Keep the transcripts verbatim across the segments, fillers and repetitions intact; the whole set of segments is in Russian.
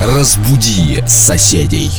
Разбуди соседей.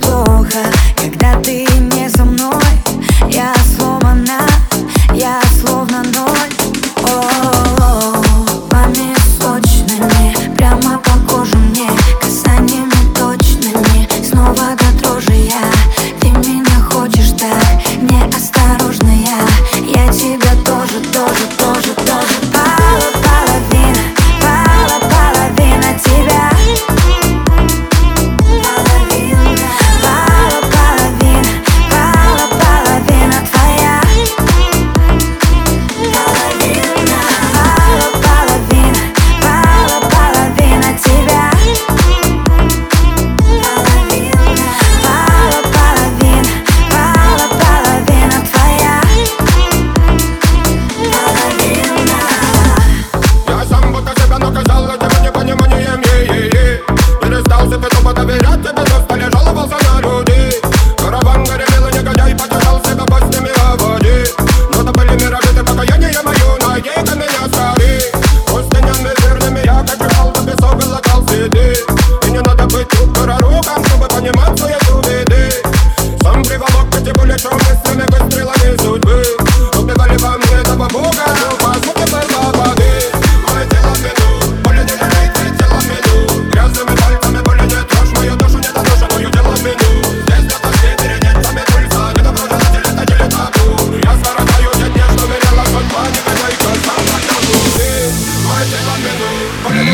плохо, когда ты не со мной. Я сломана, я словно ноль. О-о-о, вами сочными, прямо по коже мне, касаниями точными, снова до дрожи я. Ты меня хочешь так, неосторожная. Я тебя тоже, тоже, тоже, тоже. Пала-половина, пала-половина тебя.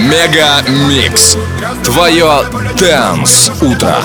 МегаМикс. Твое Dance утро.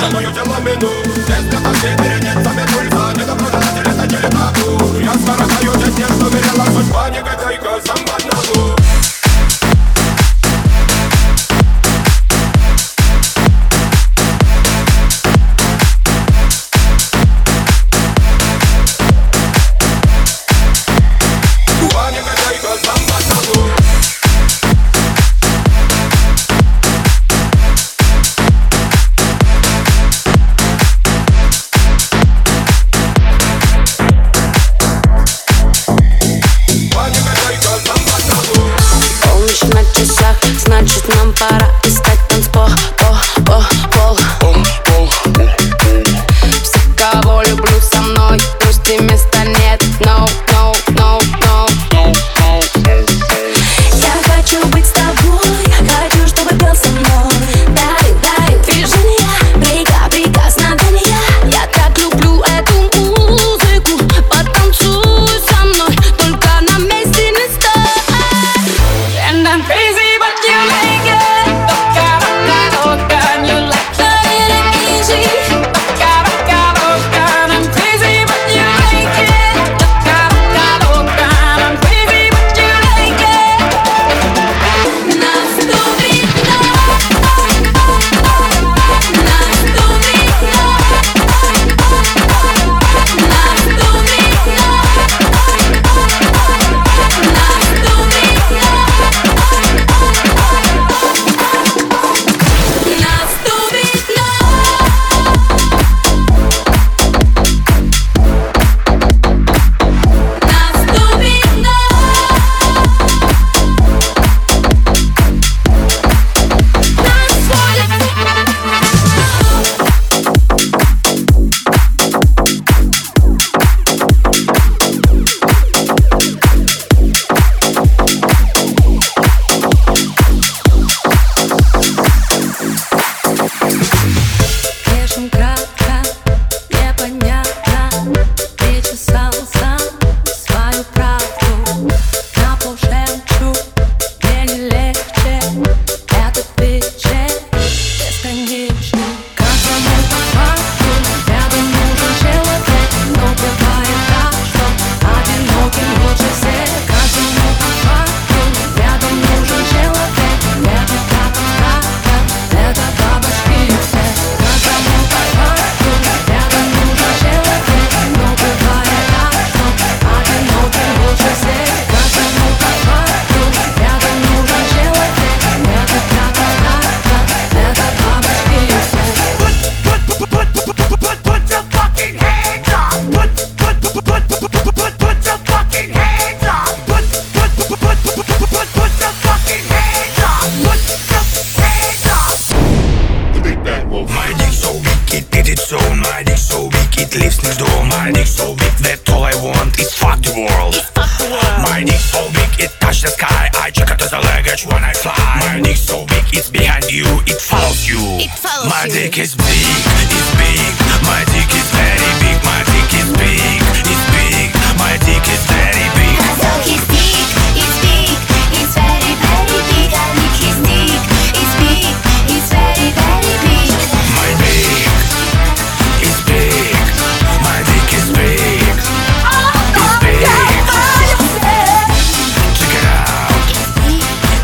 magic so big it lifts me through. Magic so big that all I want is fuck the world. My dick so big it touches the sky. I check out as a luggage when I fly. My dick so big it's behind you, it follows you. My dick is big, it's big. My dick is very big. My dick is big, it's big. My dick is very big. My dick is big, it's big. It's very very big. I lick his dick. It's big, it's very very big. My dick is big. My dick is big. It's big. Check it out.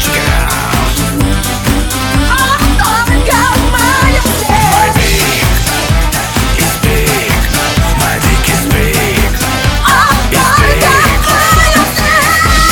Check it out. My dick is big. My dick is big. It's big.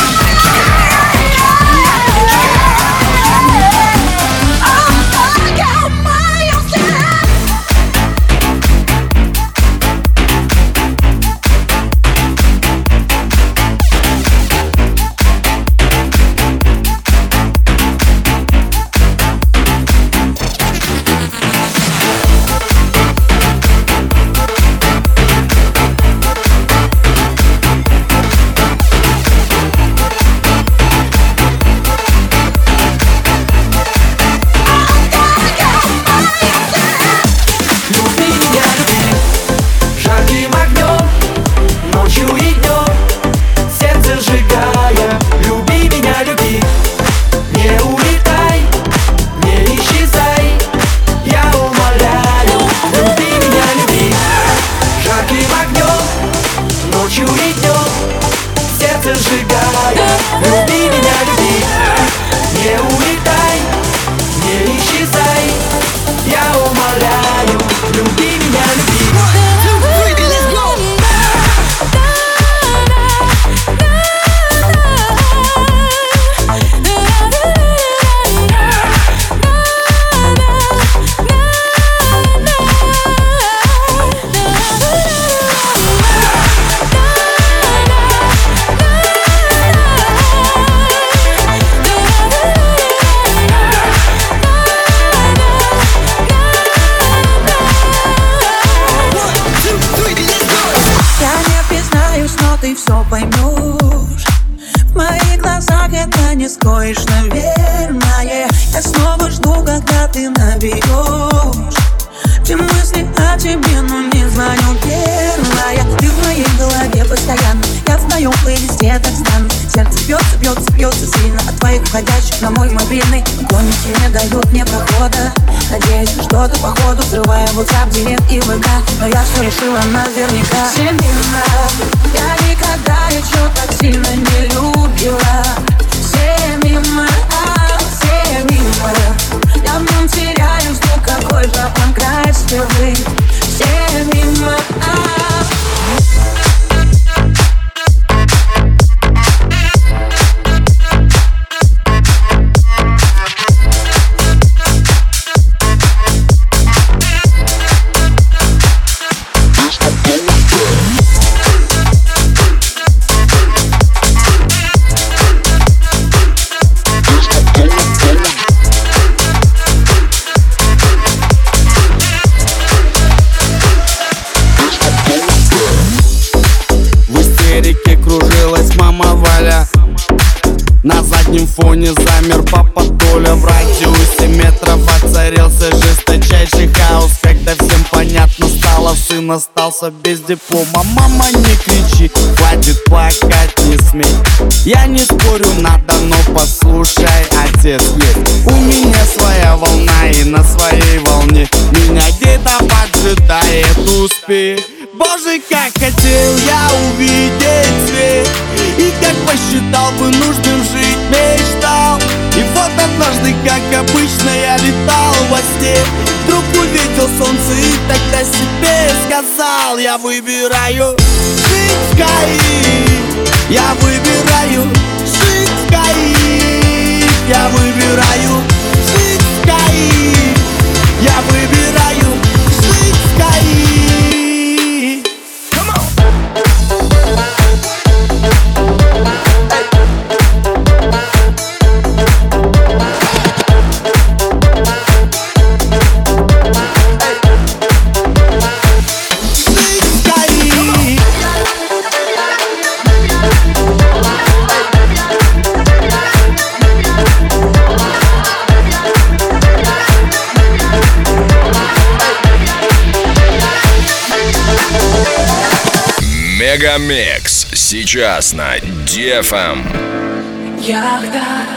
Наверняка Семена, я никогда еще так сильно не любила. Все мимо, а, все мимо. Я в нем теряюсь, ну какой же он красивый. Все мимо, а. В фоне замер папа Толя. В радиусе метров воцарился жесточайший хаос, когда всем понятно стало, сын остался без диплома. Мама, не кричи, хватит плакать, не смей. Я не спорю, надо, но послушай, отец есть. У меня своя волна, и на своей волне меня где-то поджидает успех. Боже, как хотел я увидеть свет, и как посчитал бы нужным жить мечтал. И вот однажды, как обычно, я летал во сне, вдруг увидел солнце и тогда себе сказал: я выбираю жить в кайф, я выбираю жить в кайф, я выбираю жить в кайф, я выбираю жить в кайф. МегаМикс сейчас на Диэфэм. Я так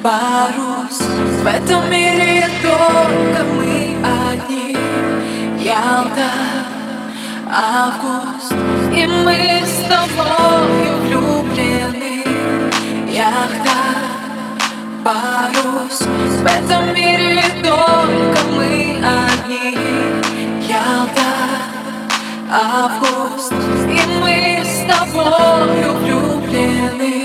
парус, в этом мире только мы одни. Ялта, август, и мы с тобой влюблены. Я так парус, в этом мире только мы одни. Ялта, август, и мы с тобою влюблены.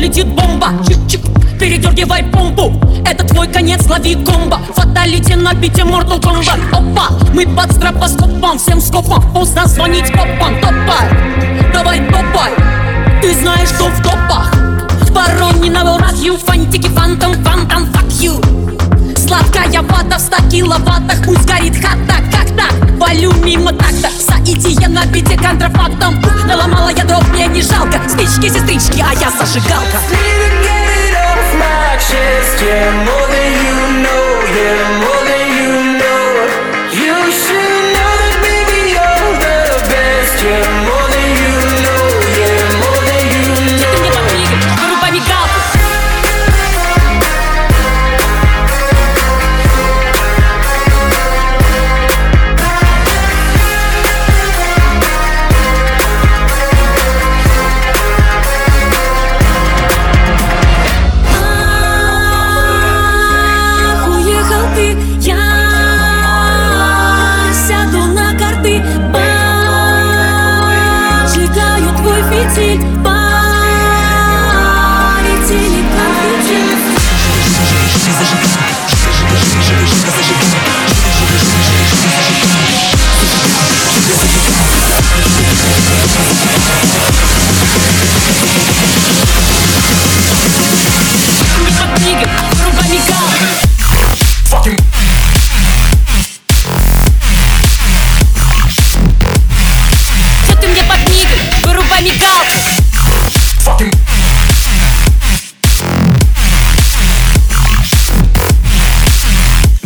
Летит бомба, чик-чик, передергивай помпу. Это твой конец, лови комбо. Фаталити на бите Mortal Kombat. Опа, мы под стропоскопом, всем скопом. Поздно звонить копам, топай, давай топай. Ты знаешь, кто в топах. Вороньи на волнах, you фантики, фантом, фантом, fuck you. Сладкая вата в ста киловаттах, пусть горит хата, как так? Валю мимо такта, Саидия на бите контрафактом. Наломала я дров, мне не жалко. Спички, сестрички, а я зажигалка.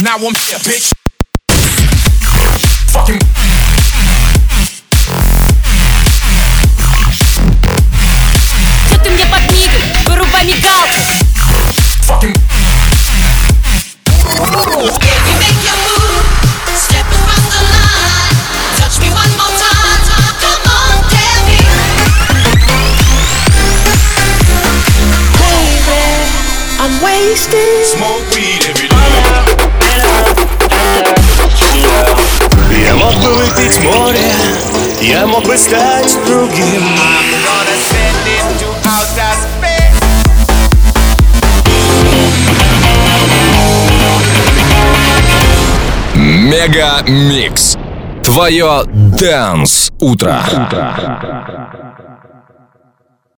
Now I'm here, bitch. Fucking Чё ты мне подмигай? Вырубай мигалку. Fucking я мог бы стать другим. I'm gonna send it to outer space. МегаМикс. Твое Dance утро.